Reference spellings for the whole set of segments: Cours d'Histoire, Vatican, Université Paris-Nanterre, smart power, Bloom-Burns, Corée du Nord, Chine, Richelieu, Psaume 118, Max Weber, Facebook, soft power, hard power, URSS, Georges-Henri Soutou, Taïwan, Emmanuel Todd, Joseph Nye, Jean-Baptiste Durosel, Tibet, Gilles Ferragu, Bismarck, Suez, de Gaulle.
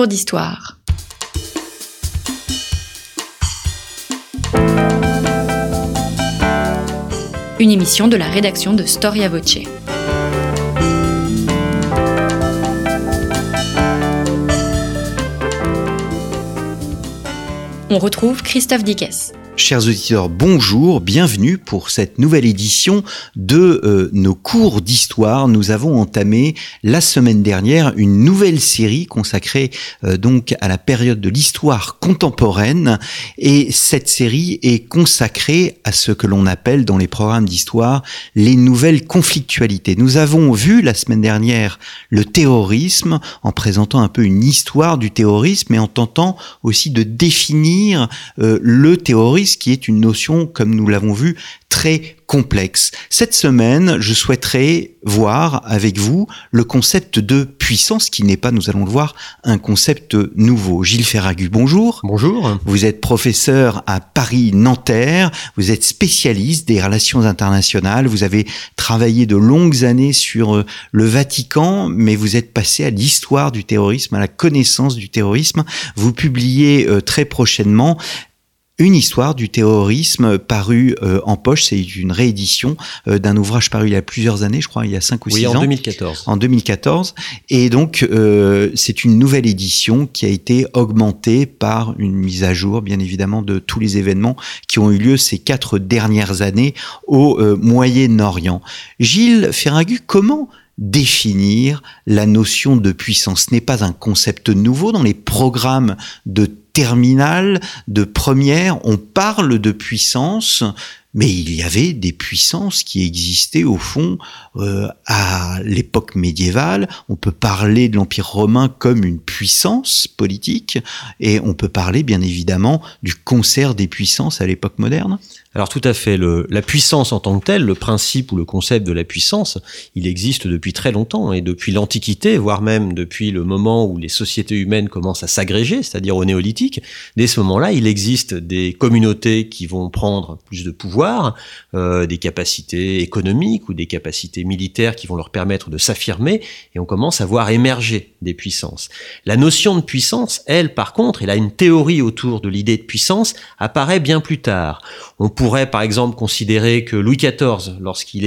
Cours d'Histoire. Une émission de la rédaction de Storia Voce. On retrouve Christophe Dickès. Chers auditeurs, bonjour, bienvenue pour cette nouvelle édition de nos cours d'histoire. Nous avons entamé la semaine dernière une nouvelle série consacrée donc à la période de l'histoire contemporaine, et cette série est consacrée à ce que l'on appelle dans les programmes d'histoire les nouvelles conflictualités. Nous avons vu la semaine dernière le terrorisme en présentant un peu une histoire du terrorisme et en tentant aussi de définir le terrorisme, qui est une notion, comme nous l'avons vu, très complexe. Cette semaine, je souhaiterais voir avec vous le concept de puissance, qui n'est pas, nous allons le voir, un concept nouveau. Gilles Ferragu, bonjour. Bonjour. Vous êtes professeur à Paris-Nanterre, vous êtes spécialiste des relations internationales, vous avez travaillé de longues années sur le Vatican, mais vous êtes passé à l'histoire du terrorisme, à la connaissance du terrorisme. Vous publiez très prochainement Une histoire du terrorisme parue en poche, c'est une réédition d'un ouvrage paru il y a plusieurs années, je crois, il y a 5 ou 6 ans. Oui, en 2014. En 2014. Et donc, c'est une nouvelle édition qui a été augmentée par une mise à jour, bien évidemment, de tous les événements qui ont eu lieu ces 4 dernières années au Moyen-Orient. Gilles Ferragu, comment définir la notion de puissance? Ce n'est pas un concept nouveau dans les programmes de terminale, de première, on parle de puissance, mais il y avait des puissances qui existaient au fond à l'époque médiévale. On peut parler de l'Empire romain comme une puissance politique, et on peut parler bien évidemment du concert des puissances à l'époque moderne. Alors tout à fait, la puissance en tant que telle, le principe ou le concept de la puissance, il existe depuis très longtemps, et depuis l'Antiquité, voire même depuis le moment où les sociétés humaines commencent à s'agréger, c'est-à-dire au néolithique. Dès ce moment-là, il existe des communautés qui vont prendre plus de pouvoir, des capacités économiques ou des capacités militaires qui vont leur permettre de s'affirmer, et on commence à voir émerger des puissances. La notion de puissance, elle, par contre, elle a une théorie autour de l'idée de puissance, apparaît bien plus tard. On pourrait par exemple considérer que Louis XIV, lorsqu'il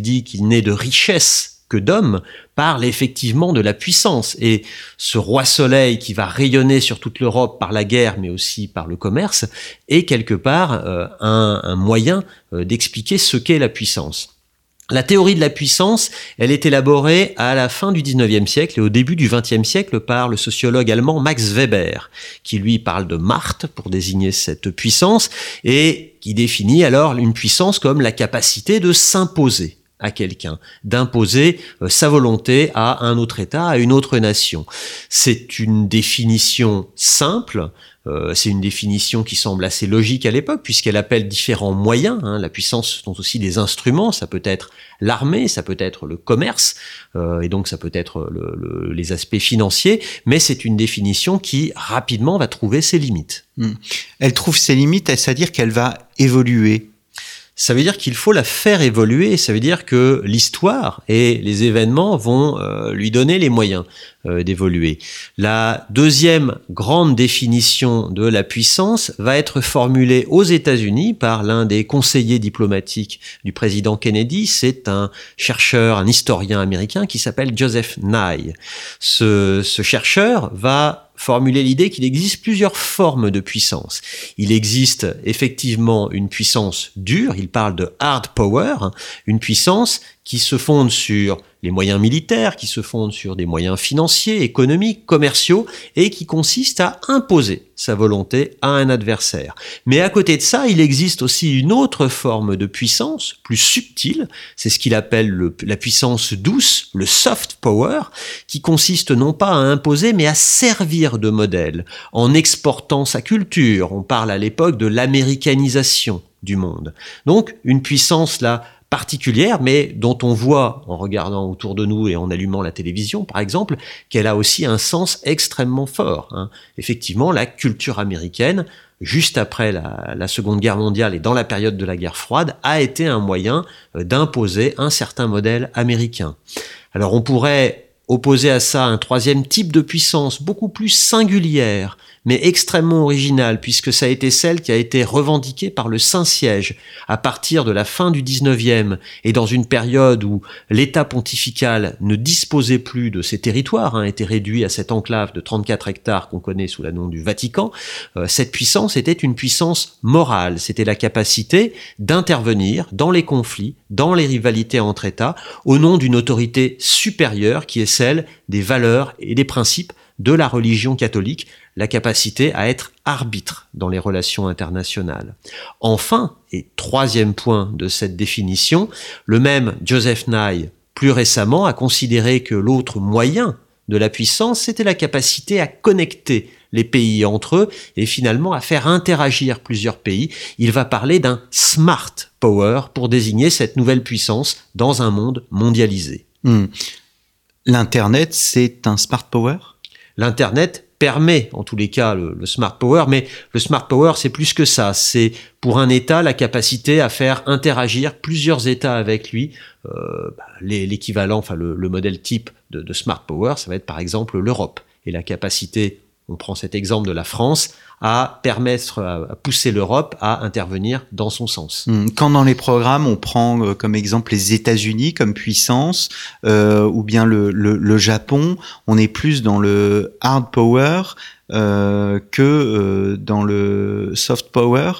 dit qu'il n'est de richesse que d'hommes, parle effectivement de la puissance. Et ce roi soleil qui va rayonner sur toute l'Europe par la guerre, mais aussi par le commerce, est quelque part un moyen d'expliquer ce qu'est la puissance. La théorie de la puissance, elle est élaborée à la fin du 19e siècle et au début du 20e siècle par le sociologue allemand Max Weber, qui lui parle de Macht pour désigner cette puissance et qui définit alors une puissance comme la capacité de s'imposer à quelqu'un, d'imposer sa volonté à un autre État, à une autre nation. C'est une définition simple. C'est une définition qui semble assez logique à l'époque, puisqu'elle appelle différents moyens. La puissance sont aussi des instruments, ça peut être l'armée, ça peut être le commerce, et donc ça peut être les aspects financiers, mais c'est une définition qui rapidement va trouver ses limites. Elle trouve ses limites, c'est-à-dire qu'elle va évoluer. Ça veut dire qu'il faut la faire évoluer, ça veut dire que l'histoire et les événements vont lui donner les moyens d'évoluer. La deuxième grande définition de la puissance va être formulée aux États-Unis par l'un des conseillers diplomatiques du président Kennedy. C'est un chercheur, un historien américain qui s'appelle Joseph Nye. Ce chercheur va formuler l'idée qu'il existe plusieurs formes de puissance. Il existe effectivement une puissance dure, il parle de hard power, une puissance qui se fonde sur les moyens militaires, qui se fondent sur des moyens financiers, économiques, commerciaux, et qui consiste à imposer sa volonté à un adversaire. Mais à côté de ça, il existe aussi une autre forme de puissance, plus subtile, c'est ce qu'il appelle la puissance douce, le soft power, qui consiste non pas à imposer, mais à servir de modèle, en exportant sa culture. On parle à l'époque de l'américanisation du monde. Donc, une puissance là, particulière, mais dont on voit, en regardant autour de nous et en allumant la télévision, par exemple, qu'elle a aussi un sens extrêmement fort. Effectivement, la culture américaine, juste après la Seconde Guerre mondiale et dans la période de la guerre froide, a été un moyen d'imposer un certain modèle américain. Alors, on pourrait Opposé à ça, un troisième type de puissance, beaucoup plus singulière, mais extrêmement originale, puisque ça a été celle qui a été revendiquée par le Saint-Siège à partir de la fin du XIXe, et dans une période où l'État pontifical ne disposait plus de ses territoires, était réduit à cette enclave de 34 hectares qu'on connaît sous le nom du Vatican, cette puissance était une puissance morale, c'était la capacité d'intervenir dans les conflits, dans les rivalités entre États, au nom d'une autorité supérieure qui est celle des valeurs et des principes de la religion catholique, la capacité à être arbitre dans les relations internationales. Enfin, et troisième point de cette définition, le même Joseph Nye, plus récemment, a considéré que l'autre moyen de la puissance, c'était la capacité à connecter les pays entre eux et finalement à faire interagir plusieurs pays. Il va parler d'un « smart power » pour désigner cette nouvelle puissance dans un monde mondialisé. L'Internet, c'est un smart power ? L'Internet permet, en tous les cas, le smart power, mais le smart power, c'est plus que ça. C'est pour un État la capacité à faire interagir plusieurs États avec lui. L'équivalent, le modèle type de smart power, ça va être par exemple l'Europe et la capacité, on prend cet exemple de la France, à permettre, à pousser l'Europe à intervenir dans son sens. Quand dans les programmes, on prend comme exemple les États-Unis comme puissance, ou bien le Japon, on est plus dans le hard power que dans le soft power.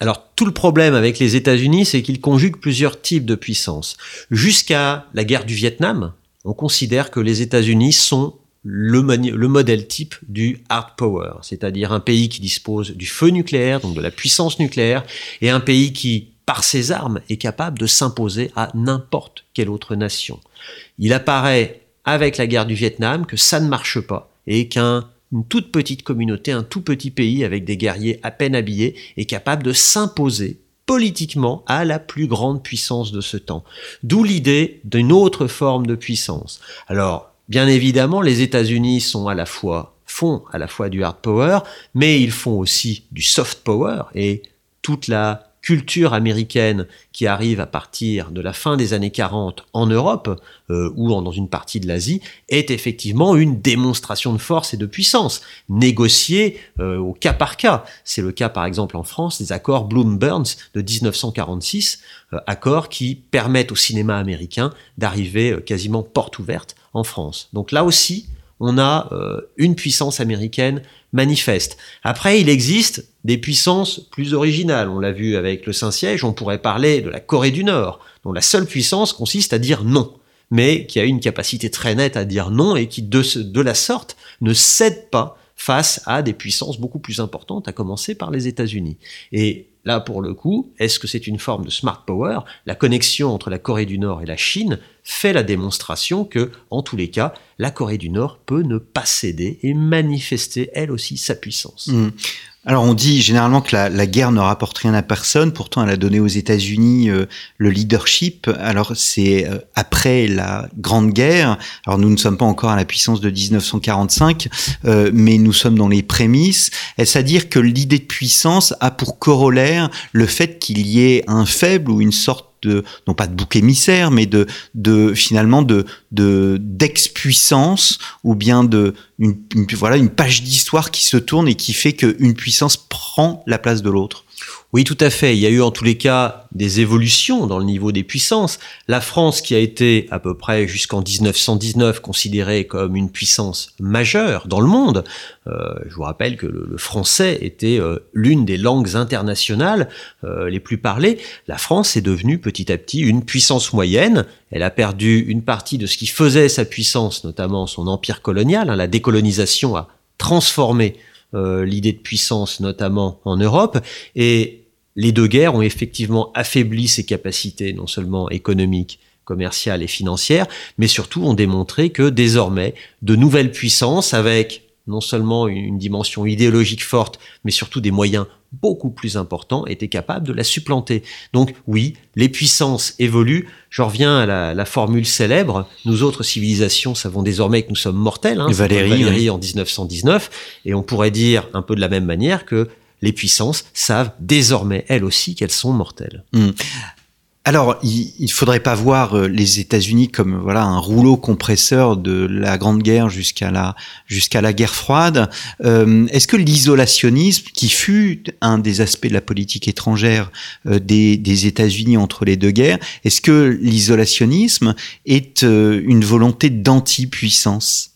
Alors, tout le problème avec les États-Unis, c'est qu'ils conjuguent plusieurs types de puissances. Jusqu'à la guerre du Vietnam, on considère que les États-Unis sont le modèle type du hard power, c'est-à-dire un pays qui dispose du feu nucléaire, donc de la puissance nucléaire, et un pays qui, par ses armes, est capable de s'imposer à n'importe quelle autre nation. Il apparaît, avec la guerre du Vietnam, que ça ne marche pas, et qu'une toute petite communauté, un tout petit pays avec des guerriers à peine habillés, est capable de s'imposer politiquement à la plus grande puissance de ce temps. D'où l'idée d'une autre forme de puissance. Alors, bien évidemment, les États-Unis font à la fois du hard power, mais ils font aussi du soft power, et toute la culture américaine qui arrive à partir de la fin des années 40 en Europe, ou dans une partie de l'Asie, est effectivement une démonstration de force et de puissance, négociée au cas par cas. C'est le cas par exemple en France des accords Bloom-Burns de 1946, accords qui permettent au cinéma américain d'arriver quasiment porte ouverte en France. Donc là aussi, on a une puissance américaine manifeste. Après, il existe des puissances plus originales. On l'a vu avec le Saint-Siège, on pourrait parler de la Corée du Nord, dont la seule puissance consiste à dire non, mais qui a une capacité très nette à dire non et qui, de la sorte, ne cède pas face à des puissances beaucoup plus importantes, à commencer par les États-Unis. Et là, pour le coup, est-ce que c'est une forme de smart power ? La connexion entre la Corée du Nord et la Chine fait la démonstration que, en tous les cas, la Corée du Nord peut ne pas céder et manifester, elle aussi, sa puissance. Alors, on dit généralement que la guerre ne rapporte rien à personne. Pourtant, elle a donné aux États-Unis le leadership. Alors, c'est après la Grande Guerre. Alors, nous ne sommes pas encore à la puissance de 1945, mais nous sommes dans les prémices. Est-ce à dire que l'idée de puissance a pour corollaire le fait qu'il y ait un faible ou une sorte de, non pas de bouc émissaire, mais finalement de d'ex-puissance, ou bien de une page d'histoire qui se tourne et qui fait qu'une puissance prend la place de l'autre? Oui, tout à fait. Il y a eu en tous les cas des évolutions dans le niveau des puissances. La France, qui a été à peu près jusqu'en 1919 considérée comme une puissance majeure dans le monde, je vous rappelle que le français était l'une des langues internationales les plus parlées. La France est devenue petit à petit une puissance moyenne. Elle a perdu une partie de ce qui faisait sa puissance, notamment son empire colonial. La décolonisation a transformé l'idée de puissance, notamment en Europe, et les deux guerres ont effectivement affaibli ses capacités, non seulement économiques, commerciales et financières, mais surtout ont démontré que désormais, de nouvelles puissances, avec non seulement une dimension idéologique forte, mais surtout des moyens beaucoup plus importants, étaient capables de la supplanter. Donc oui, les puissances évoluent. Je reviens à la formule célèbre. Nous autres civilisations savons désormais que nous sommes mortels. Valérie, en 1919. Et on pourrait dire un peu de la même manière que les puissances savent désormais, elles aussi, qu'elles sont mortelles. Alors, il ne faudrait pas voir les États-Unis comme voilà un rouleau compresseur de la Grande Guerre jusqu'à la Guerre froide. Est-ce que l'isolationnisme, qui fut un des aspects de la politique étrangère des États-Unis entre les deux guerres, est-ce que l'isolationnisme est une volonté d'anti-puissance ?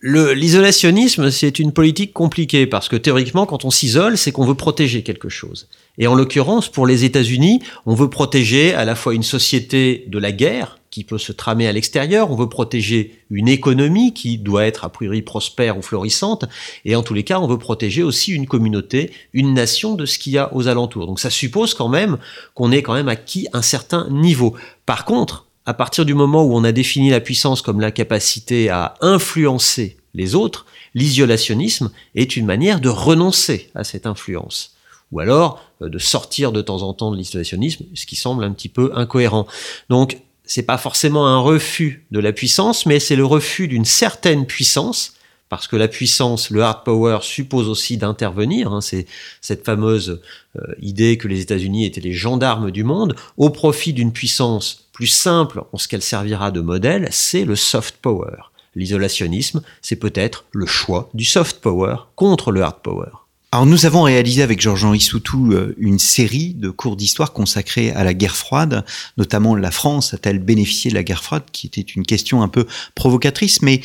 L'isolationnisme, c'est une politique compliquée parce que théoriquement, quand on s'isole, c'est qu'on veut protéger quelque chose. Et en l'occurrence, pour les États-Unis, on veut protéger à la fois une société de la guerre qui peut se tramer à l'extérieur, on veut protéger une économie qui doit être a priori prospère ou florissante, et en tous les cas, on veut protéger aussi une communauté, une nation de ce qu'il y a aux alentours. Donc ça suppose quand même qu'on ait quand même acquis un certain niveau. Par contre, à partir du moment où on a défini la puissance comme la capacité à influencer les autres, l'isolationnisme est une manière de renoncer à cette influence. Ou alors de sortir de temps en temps de l'isolationnisme, ce qui semble un petit peu incohérent. Donc, c'est pas forcément un refus de la puissance, mais c'est le refus d'une certaine puissance, parce que la puissance, le hard power, suppose aussi d'intervenir, hein, c'est cette fameuse idée que les États-Unis étaient les gendarmes du monde, au profit d'une puissance plus simple en ce qu'elle servira de modèle, c'est le soft power. L'isolationnisme, c'est peut-être le choix du soft power contre le hard power. Alors nous avons réalisé avec Georges-Henri Soutou une série de cours d'histoire consacrés à la guerre froide, notamment la France a-t-elle bénéficié de la guerre froide, qui était une question un peu provocatrice, mais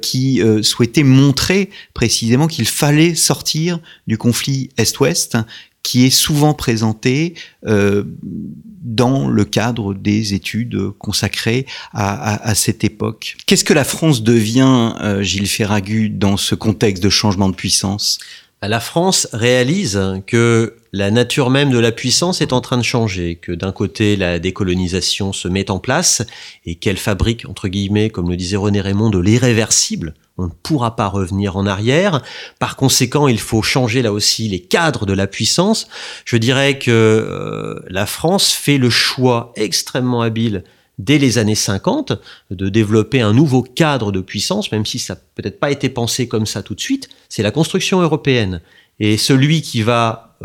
qui souhaitait montrer précisément qu'il fallait sortir du conflit Est-Ouest, qui est souvent présenté dans le cadre des études consacrées à cette époque. Qu'est-ce que la France devient, Gilles Ferragu, dans ce contexte de changement de puissance ? La France réalise que la nature même de la puissance est en train de changer, que d'un côté la décolonisation se met en place et qu'elle fabrique, entre guillemets, comme le disait René Raymond, de l'irréversible. On ne pourra pas revenir en arrière. Par conséquent, il faut changer là aussi les cadres de la puissance. Je dirais que la France fait le choix extrêmement habile dès les années 50, de développer un nouveau cadre de puissance, même si ça n'a peut-être pas été pensé comme ça tout de suite, c'est la construction européenne. Et celui qui va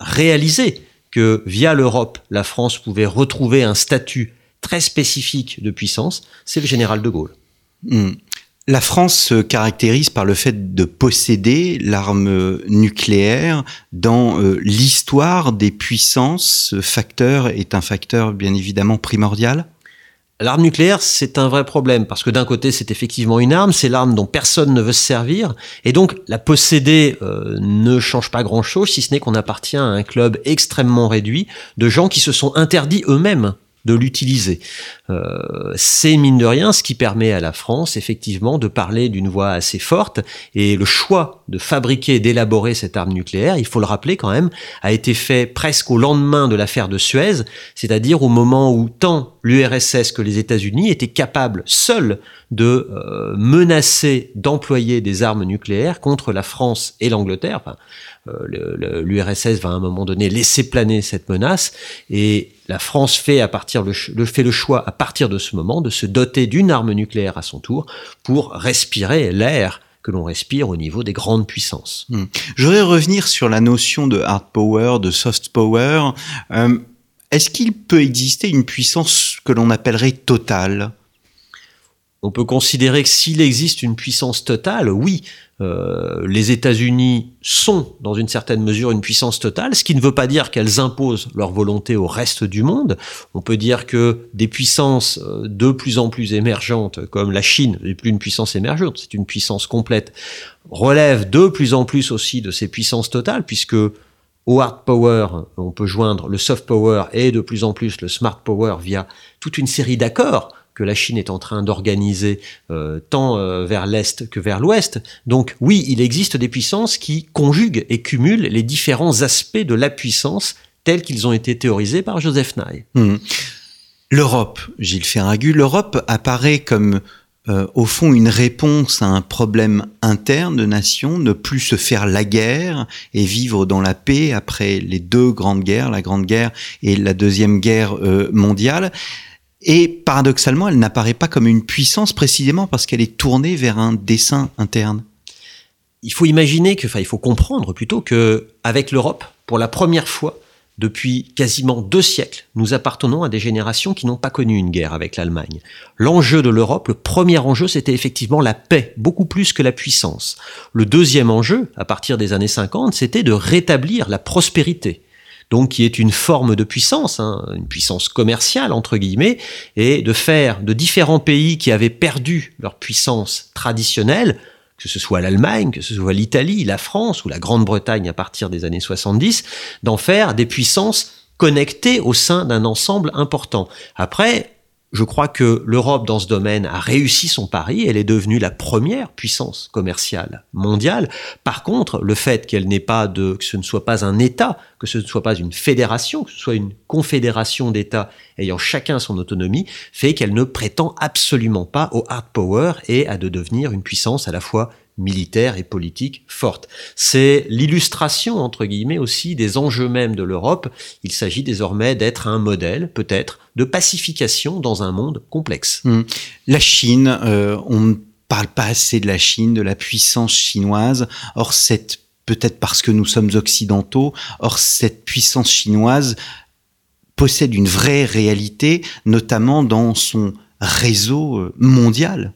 réaliser que via l'Europe, la France pouvait retrouver un statut très spécifique de puissance, c'est le général de Gaulle. Mmh. La France se caractérise par le fait de posséder l'arme nucléaire dans l'histoire des puissances. Ce facteur est un facteur bien évidemment primordial. L'arme nucléaire, c'est un vrai problème, parce que d'un côté, c'est effectivement une arme, c'est l'arme dont personne ne veut se servir, et donc la posséder ne change pas grand-chose, si ce n'est qu'on appartient à un club extrêmement réduit de gens qui se sont interdits eux-mêmes de l'utiliser. C'est mine de rien ce qui permet à la France effectivement de parler d'une voix assez forte, et le choix de fabriquer, d'élaborer cette arme nucléaire, il faut le rappeler quand même, a été fait presque au lendemain de l'affaire de Suez, c'est-à-dire au moment où tant l'URSS que les États-Unis étaient capables seuls de menacer d'employer des armes nucléaires contre la France et l'Angleterre. Enfin, l'URSS va à un moment donné laisser planer cette menace, et la France fait le choix à partir de ce moment de se doter d'une arme nucléaire à son tour pour respirer l'air que l'on respire au niveau des grandes puissances. Je voudrais revenir sur la notion de hard power, de soft power. Est-ce qu'il peut exister une puissance que l'on appellerait totale ? On peut considérer que s'il existe une puissance totale, oui, les États-Unis sont, dans une certaine mesure, une puissance totale, ce qui ne veut pas dire qu'elles imposent leur volonté au reste du monde. On peut dire que des puissances de plus en plus émergentes, comme la Chine, n'est plus une puissance émergente, c'est une puissance complète, relèvent de plus en plus aussi de ces puissances totales, puisque au hard power, on peut joindre le soft power et de plus en plus le smart power via toute une série d'accords que la Chine est en train d'organiser tant vers l'Est que vers l'Ouest. Donc oui, il existe des puissances qui conjuguent et cumulent les différents aspects de la puissance tels qu'ils ont été théorisés par Joseph Nye. L'Europe, Gilles Ferragu, l'Europe apparaît comme au fond une réponse à un problème interne de nation, ne plus se faire la guerre et vivre dans la paix après les deux grandes guerres, la Grande Guerre et la Deuxième Guerre mondiale. Et paradoxalement, elle n'apparaît pas comme une puissance précisément parce qu'elle est tournée vers un dessein interne. Il faut comprendre plutôt que, avec l'Europe, pour la première fois, Depuis quasiment 2 siècles, nous appartenons à des générations qui n'ont pas connu une guerre avec l'Allemagne. L'enjeu de l'Europe, le premier enjeu, c'était effectivement la paix, beaucoup plus que la puissance. Le deuxième enjeu, à partir des années 50, c'était de rétablir la prospérité, donc qui est une forme de puissance, hein, une puissance commerciale entre guillemets, et de faire de différents pays qui avaient perdu leur puissance traditionnelle, que ce soit l'Allemagne, que ce soit l'Italie, la France ou la Grande-Bretagne à partir des années 70, d'en faire des puissances connectées au sein d'un ensemble important. Après, je crois que l'Europe dans ce domaine a réussi son pari, elle est devenue la première puissance commerciale mondiale. Par contre, le fait que ce ne soit pas un État, que ce ne soit pas une fédération, que ce soit une confédération d'États ayant chacun son autonomie, fait qu'elle ne prétend absolument pas au hard power et à de devenir une puissance à la fois militaire et politique forte. C'est l'illustration, entre guillemets, aussi des enjeux mêmes de l'Europe. Il s'agit désormais d'être un modèle, peut-être, de pacification dans un monde complexe. La Chine, on ne parle pas assez de la Chine, de la puissance chinoise. Or, peut-être parce que nous sommes occidentaux, or cette puissance chinoise possède une vraie réalité, notamment dans son réseau mondial.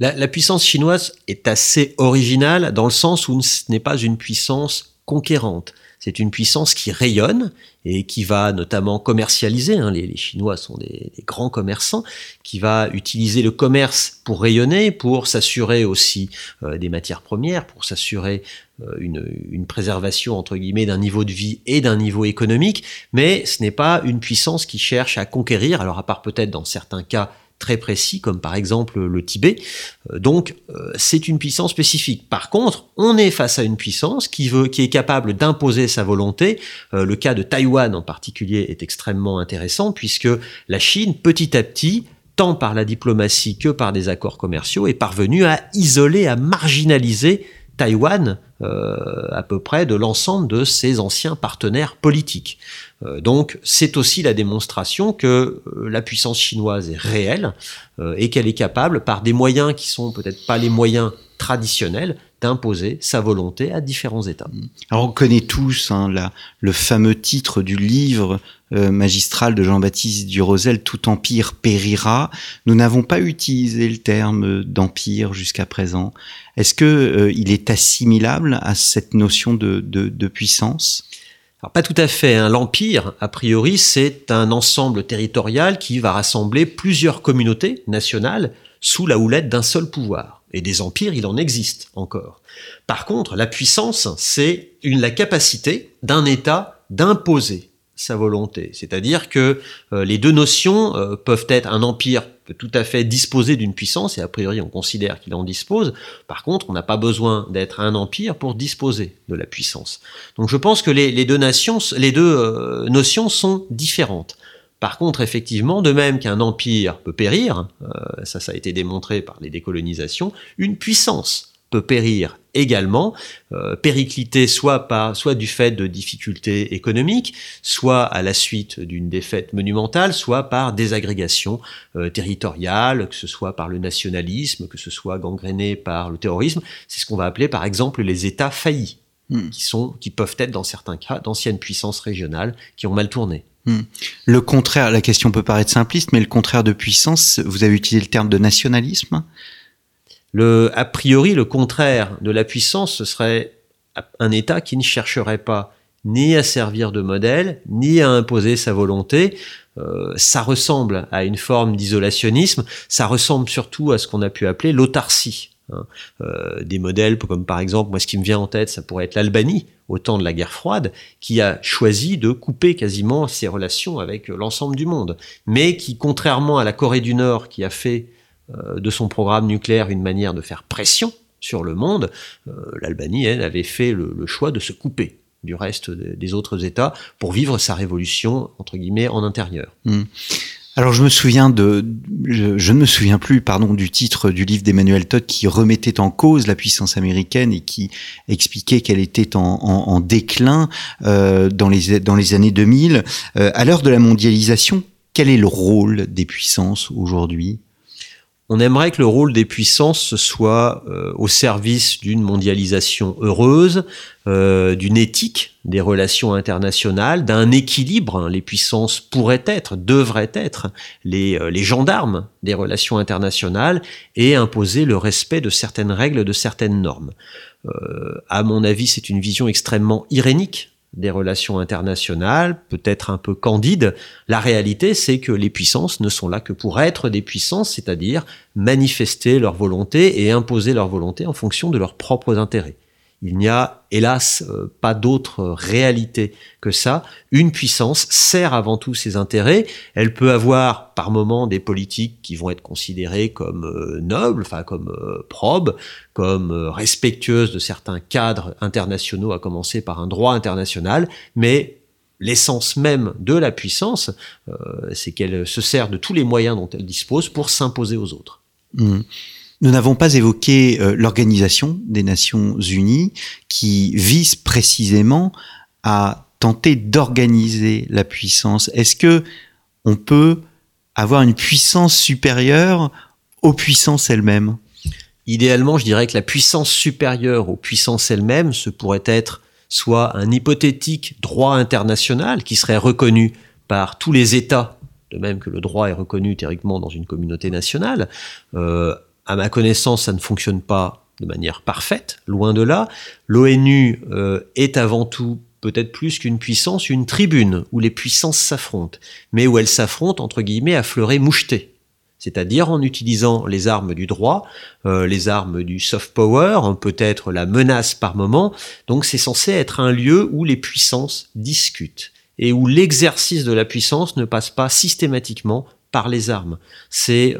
La puissance chinoise est assez originale dans le sens où ce n'est pas une puissance conquérante. C'est une puissance qui rayonne et qui va notamment commercialiser, hein, les Chinois sont des grands commerçants, qui va utiliser le commerce pour rayonner, pour s'assurer aussi des matières premières, pour s'assurer une préservation entre guillemets d'un niveau de vie et d'un niveau économique, mais ce n'est pas une puissance qui cherche à conquérir, alors à part peut-être dans certains cas très précis, comme par exemple le Tibet. Donc, c'est une puissance spécifique. Par contre, on est face à une puissance qui est capable d'imposer sa volonté. Le cas de Taïwan en particulier est extrêmement intéressant, puisque la Chine, petit à petit, tant par la diplomatie que par des accords commerciaux, est parvenue à isoler, à marginaliser Taïwan à peu près de l'ensemble de ses anciens partenaires politiques. Donc c'est aussi la démonstration que la puissance chinoise est réelle et qu'elle est capable, par des moyens qui sont peut-être pas les moyens traditionnels, d'imposer sa volonté à différents États. Alors on connaît tous le fameux titre du livre magistral de Jean-Baptiste Durosel, « Tout empire périra ». Nous n'avons pas utilisé le terme d'empire jusqu'à présent. Est-ce qu'il est assimilable à cette notion de puissance ? Alors, pas tout à fait, hein. L'empire, a priori, c'est un ensemble territorial qui va rassembler plusieurs communautés nationales sous la houlette d'un seul pouvoir. Et des empires, il en existe encore. Par contre, la puissance, c'est la capacité d'un État d'imposer sa volonté. C'est-à-dire que les deux notions peuvent être un empire peut tout à fait disposer d'une puissance, et a priori on considère qu'il en dispose. Par contre, on n'a pas besoin d'être un empire pour disposer de la puissance. Donc je pense que les deux notions sont différentes. Par contre, effectivement, de même qu'un empire peut périr, ça a été démontré par les décolonisations, une puissance peut périr également, péricliter soit du fait de difficultés économiques, soit à la suite d'une défaite monumentale, soit par désagrégation territoriale, que ce soit par le nationalisme, que ce soit gangréné par le terrorisme. C'est ce qu'on va appeler par exemple les États faillis, qui peuvent être dans certains cas d'anciennes puissances régionales qui ont mal tourné. Le contraire, la question peut paraître simpliste, mais le contraire de puissance, vous avez utilisé le terme de nationalisme ? A priori, le contraire de la puissance, ce serait un État qui ne chercherait pas ni à servir de modèle, ni à imposer sa volonté. Ça ressemble à une forme d'isolationnisme, ça ressemble surtout à ce qu'on a pu appeler l'autarcie. Des modèles comme par exemple, moi ce qui me vient en tête, ça pourrait être l'Albanie au temps de la guerre froide, qui a choisi de couper quasiment ses relations avec l'ensemble du monde, mais qui, contrairement à la Corée du Nord qui a fait de son programme nucléaire une manière de faire pression sur le monde, l'Albanie, elle, avait fait le choix de se couper du reste des autres États pour vivre sa révolution, entre guillemets, en intérieur. Alors je ne me souviens plus du titre du livre d'Emmanuel Todd qui remettait en cause la puissance américaine et qui expliquait qu'elle était en déclin dans les années 2000. À l'heure de la mondialisation, quel est le rôle des puissances aujourd'hui ? On aimerait que le rôle des puissances soit au service d'une mondialisation heureuse, d'une éthique des relations internationales, d'un équilibre. Les puissances pourraient être, devraient être les gendarmes des relations internationales et imposer le respect de certaines règles, de certaines normes. À mon avis, c'est une vision extrêmement irénique des relations internationales, peut-être un peu candide. La réalité, c'est que les puissances ne sont là que pour être des puissances, c'est-à-dire manifester leur volonté et imposer leur volonté en fonction de leurs propres intérêts. Il n'y a, hélas, pas d'autre réalité que ça. Une puissance sert avant tout ses intérêts. Elle peut avoir, par moments, des politiques qui vont être considérées comme nobles, enfin comme probes, comme respectueuses de certains cadres internationaux, à commencer par un droit international, mais l'essence même de la puissance, c'est qu'elle se sert de tous les moyens dont elle dispose pour s'imposer aux autres. Mmh. Nous n'avons pas évoqué l'Organisation des Nations Unies qui vise précisément à tenter d'organiser la puissance. Est-ce que on peut avoir une puissance supérieure aux puissances elles-mêmes ? Idéalement, je dirais que la puissance supérieure aux puissances elles-mêmes, ce pourrait être soit un hypothétique droit international qui serait reconnu par tous les États, de même que le droit est reconnu théoriquement dans une communauté nationale. À ma connaissance, ça ne fonctionne pas de manière parfaite, loin de là. L'ONU est avant tout, peut-être plus qu'une puissance, une tribune où les puissances s'affrontent, mais où elles s'affrontent, entre guillemets, à fleuret moucheté. C'est-à-dire en utilisant les armes du droit, les armes du soft power, peut-être la menace par moment. Donc c'est censé être un lieu où les puissances discutent et où l'exercice de la puissance ne passe pas systématiquement par les armes. C'est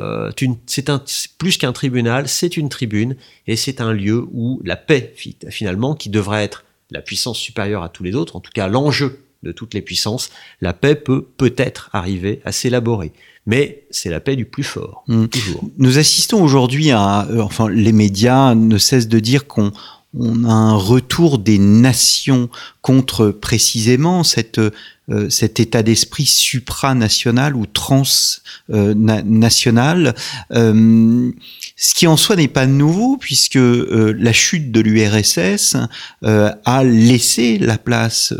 plus qu'un tribunal, c'est une tribune et c'est un lieu où la paix, finalement, qui devrait être la puissance supérieure à tous les autres, en tout cas l'enjeu de toutes les puissances, la paix peut peut-être arriver à s'élaborer. Mais c'est la paix du plus fort, toujours. Nous assistons aujourd'hui à... Enfin, les médias ne cessent de dire qu'on a un retour des nations contre précisément cet état d'esprit supranational ou transnational, ce qui en soi n'est pas nouveau puisque la chute de l'URSS a laissé la place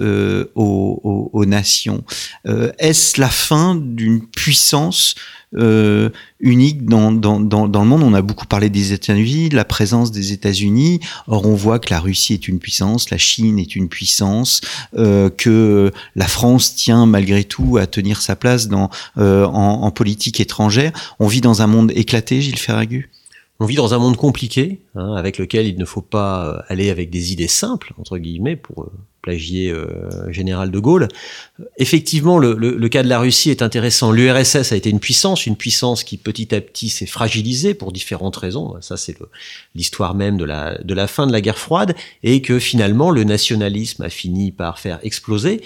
aux nations. Est-ce la fin d'une puissance unique dans le monde? On a beaucoup parlé des États-Unis, de la présence des États-Unis. Or, on voit que la Russie est une puissance, la Chine est une puissance, que la France tient malgré tout à tenir sa place en politique étrangère. On vit dans un monde éclaté, Gilles Ferragu ? On vit dans un monde compliqué, avec lequel il ne faut pas aller avec des idées simples, entre guillemets, pour plagier Général de Gaulle. Effectivement, le cas de la Russie est intéressant. L'URSS a été une puissance qui petit à petit s'est fragilisée pour différentes raisons. Ça, c'est l'histoire même de la fin de la guerre froide, et que finalement, le nationalisme a fini par faire exploser.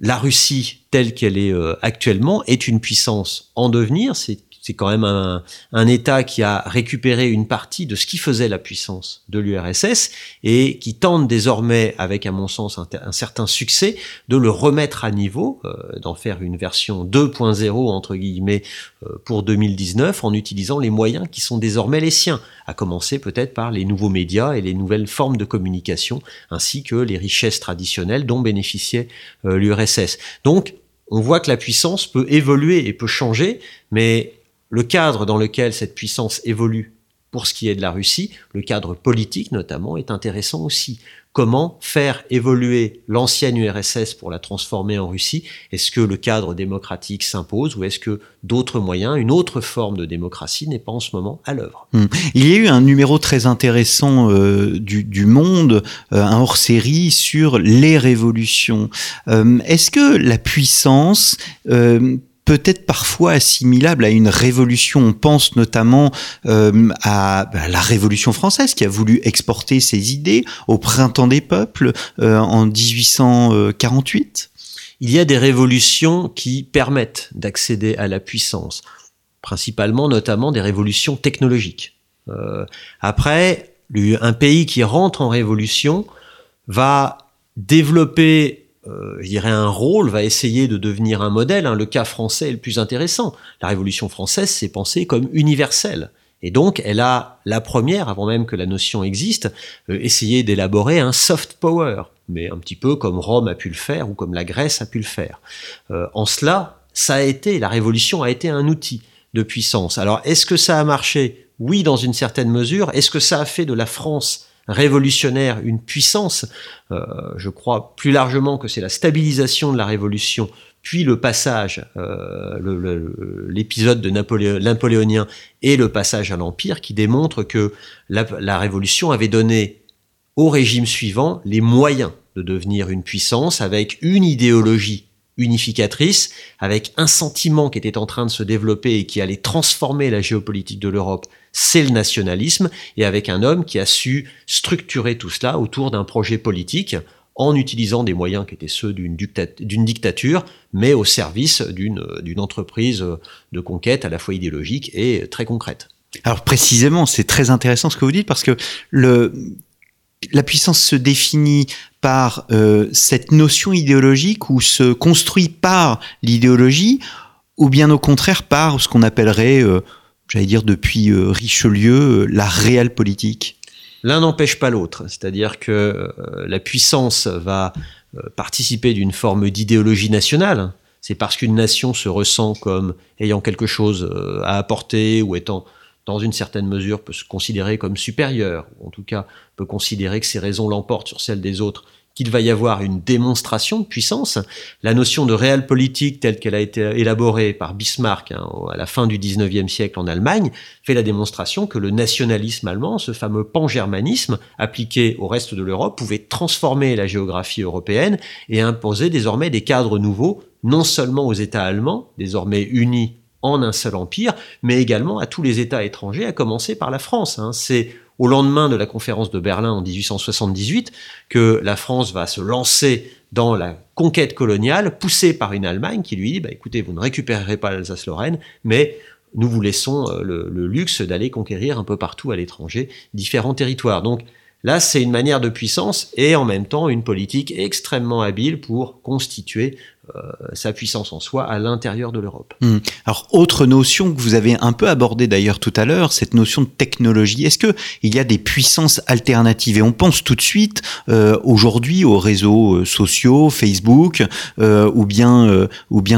La Russie, telle qu'elle est actuellement, est une puissance en devenir. C'est quand même un État qui a récupéré une partie de ce qui faisait la puissance de l'URSS et qui tente désormais, avec à mon sens un certain succès, de le remettre à niveau, d'en faire une version 2.0 entre guillemets pour 2019 en utilisant les moyens qui sont désormais les siens, à commencer peut-être par les nouveaux médias et les nouvelles formes de communication ainsi que les richesses traditionnelles dont bénéficiait l'URSS. Donc, on voit que la puissance peut évoluer et peut changer, mais le cadre dans lequel cette puissance évolue, pour ce qui est de la Russie, le cadre politique notamment, est intéressant aussi. Comment faire évoluer l'ancienne URSS pour la transformer en Russie ? Est-ce que le cadre démocratique s'impose ou est-ce que d'autres moyens, une autre forme de démocratie n'est pas en ce moment à l'œuvre ? Il y a eu un numéro très intéressant du Monde, un hors-série sur les révolutions. Est-ce que la puissance... peut-être parfois assimilable à une révolution. On pense notamment à la Révolution française qui a voulu exporter ses idées au Printemps des Peuples en 1848. Il y a des révolutions qui permettent d'accéder à la puissance, principalement notamment des révolutions technologiques. Après, un pays qui rentre en révolution va développer... je dirais un rôle, va essayer de devenir un modèle. Le cas français est le plus intéressant. La Révolution française s'est pensée comme universelle. Et donc, elle a, la première, avant même que la notion existe, essayé d'élaborer un soft power, mais un petit peu comme Rome a pu le faire ou comme la Grèce a pu le faire. En cela, ça a été, la révolution a été un outil de puissance. Alors, est-ce que ça a marché? Oui, dans une certaine mesure. Est-ce que ça a fait de la France révolutionnaire une puissance? Je crois plus largement que c'est la stabilisation de la révolution, puis le passage, l'épisode de napoléonien et le passage à l'Empire qui démontrent que la Révolution avait donné au régime suivant les moyens de devenir une puissance avec une idéologie unificatrice, avec un sentiment qui était en train de se développer et qui allait transformer la géopolitique de l'Europe, c'est le nationalisme, et avec un homme qui a su structurer tout cela autour d'un projet politique en utilisant des moyens qui étaient ceux d'une dictature, mais au service d'une entreprise de conquête à la fois idéologique et très concrète. Alors précisément, c'est très intéressant ce que vous dites, parce que la puissance se définit par cette notion idéologique ou se construit par l'idéologie, ou bien au contraire par ce qu'on appellerait, j'allais dire depuis Richelieu, la réelle politique. L'un n'empêche pas l'autre, c'est-à-dire que la puissance va participer d'une forme d'idéologie nationale. C'est parce qu'une nation se ressent comme ayant quelque chose à apporter ou étant, dans une certaine mesure, peut se considérer comme supérieure, ou en tout cas peut considérer que ses raisons l'emportent sur celles des autres, qu'il va y avoir une démonstration de puissance. La notion de réelle politique telle qu'elle a été élaborée par Bismarck à la fin du 19e siècle en Allemagne fait la démonstration que le nationalisme allemand, ce fameux pan-germanisme appliqué au reste de l'Europe, pouvait transformer la géographie européenne et imposer désormais des cadres nouveaux, non seulement aux États allemands, désormais unis en un seul empire, mais également à tous les États étrangers, à commencer par la France. C'est au lendemain de la conférence de Berlin en 1878 que la France va se lancer dans la conquête coloniale, poussée par une Allemagne qui lui dit écoutez, vous ne récupérerez pas l'Alsace-Lorraine, mais nous vous laissons le luxe d'aller conquérir un peu partout à l'étranger différents territoires. Donc là, c'est une manière de puissance et en même temps une politique extrêmement habile pour constituer sa puissance en soi à l'intérieur de l'Europe. Alors, autre notion que vous avez un peu abordée d'ailleurs tout à l'heure, cette notion de technologie. Est-ce qu'il y a des puissances alternatives? Et on pense tout de suite aujourd'hui aux réseaux sociaux, Facebook, ou bien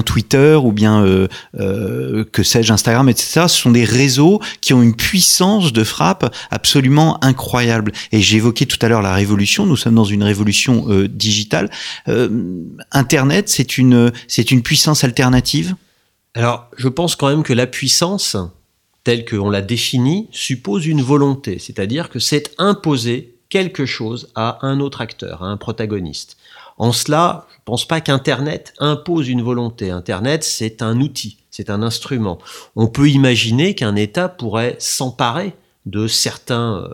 Twitter, ou bien que sais-je, Instagram, etc. Ce sont des réseaux qui ont une puissance de frappe absolument incroyable. Et j'évoquais tout à l'heure la révolution. Nous sommes dans une révolution digitale. Internet, c'est une puissance alternative? Alors, je pense quand même que la puissance, telle qu'on la définit, suppose une volonté. C'est-à-dire que c'est imposer quelque chose à un autre acteur, à un protagoniste. En cela, je ne pense pas qu'Internet impose une volonté. Internet, c'est un outil, c'est un instrument. On peut imaginer qu'un État pourrait s'emparer de certains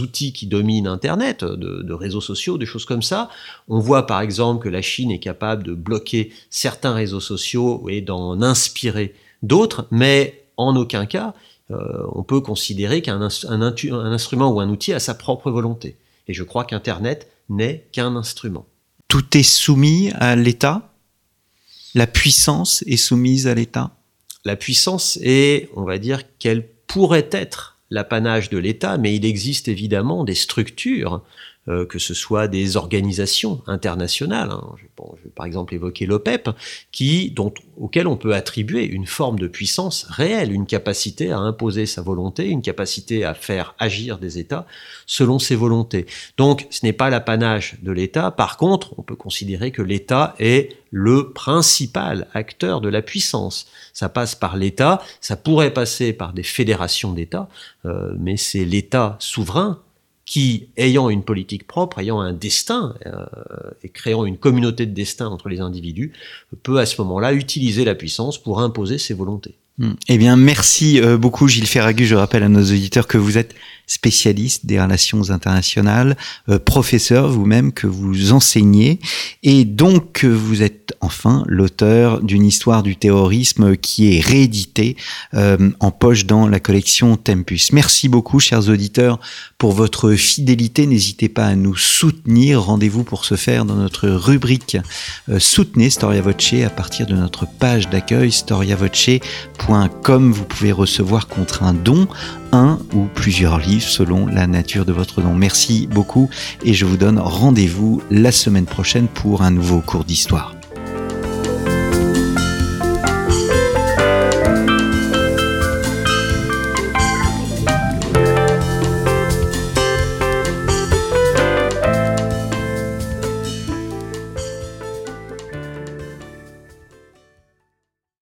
outils qui dominent Internet, de réseaux sociaux, de choses comme ça. On voit par exemple que la Chine est capable de bloquer certains réseaux sociaux et d'en inspirer d'autres, mais en aucun cas, on peut considérer qu'un instrument ou un outil a sa propre volonté. Et je crois qu'Internet n'est qu'un instrument. Tout est soumis à l'État? La puissance est soumise à l'État? La puissance est, on va dire, qu'elle pourrait être l'apanage de l'État, mais il existe évidemment des structures, que ce soit des organisations internationales, je vais par exemple évoquer l'OPEP, auxquelles on peut attribuer une forme de puissance réelle, une capacité à imposer sa volonté, une capacité à faire agir des États selon ses volontés. Donc ce n'est pas l'apanage de l'État, par contre on peut considérer que l'État est le principal acteur de la puissance. Ça passe par l'État, ça pourrait passer par des fédérations d'États, mais c'est l'État souverain qui, ayant une politique propre, ayant un destin, et créant une communauté de destin entre les individus, peut à ce moment-là utiliser la puissance pour imposer ses volontés. Eh bien, merci beaucoup Gilles Ferragu. Je rappelle à nos auditeurs que vous êtes spécialiste des relations internationales, professeur vous-même, que vous enseignez, et donc vous êtes enfin l'auteur d'une histoire du terrorisme qui est rééditée en poche dans la collection Tempus. Merci beaucoup, chers auditeurs, pour votre fidélité. N'hésitez pas à nous soutenir. Rendez-vous pour ce faire dans notre rubrique « Soutenez Storia Voce » à partir de notre page d'accueil storiavoce.com. Vous pouvez recevoir contre un don un ou plusieurs livres selon la nature de votre don. Merci beaucoup et je vous donne rendez-vous la semaine prochaine pour un nouveau cours d'histoire.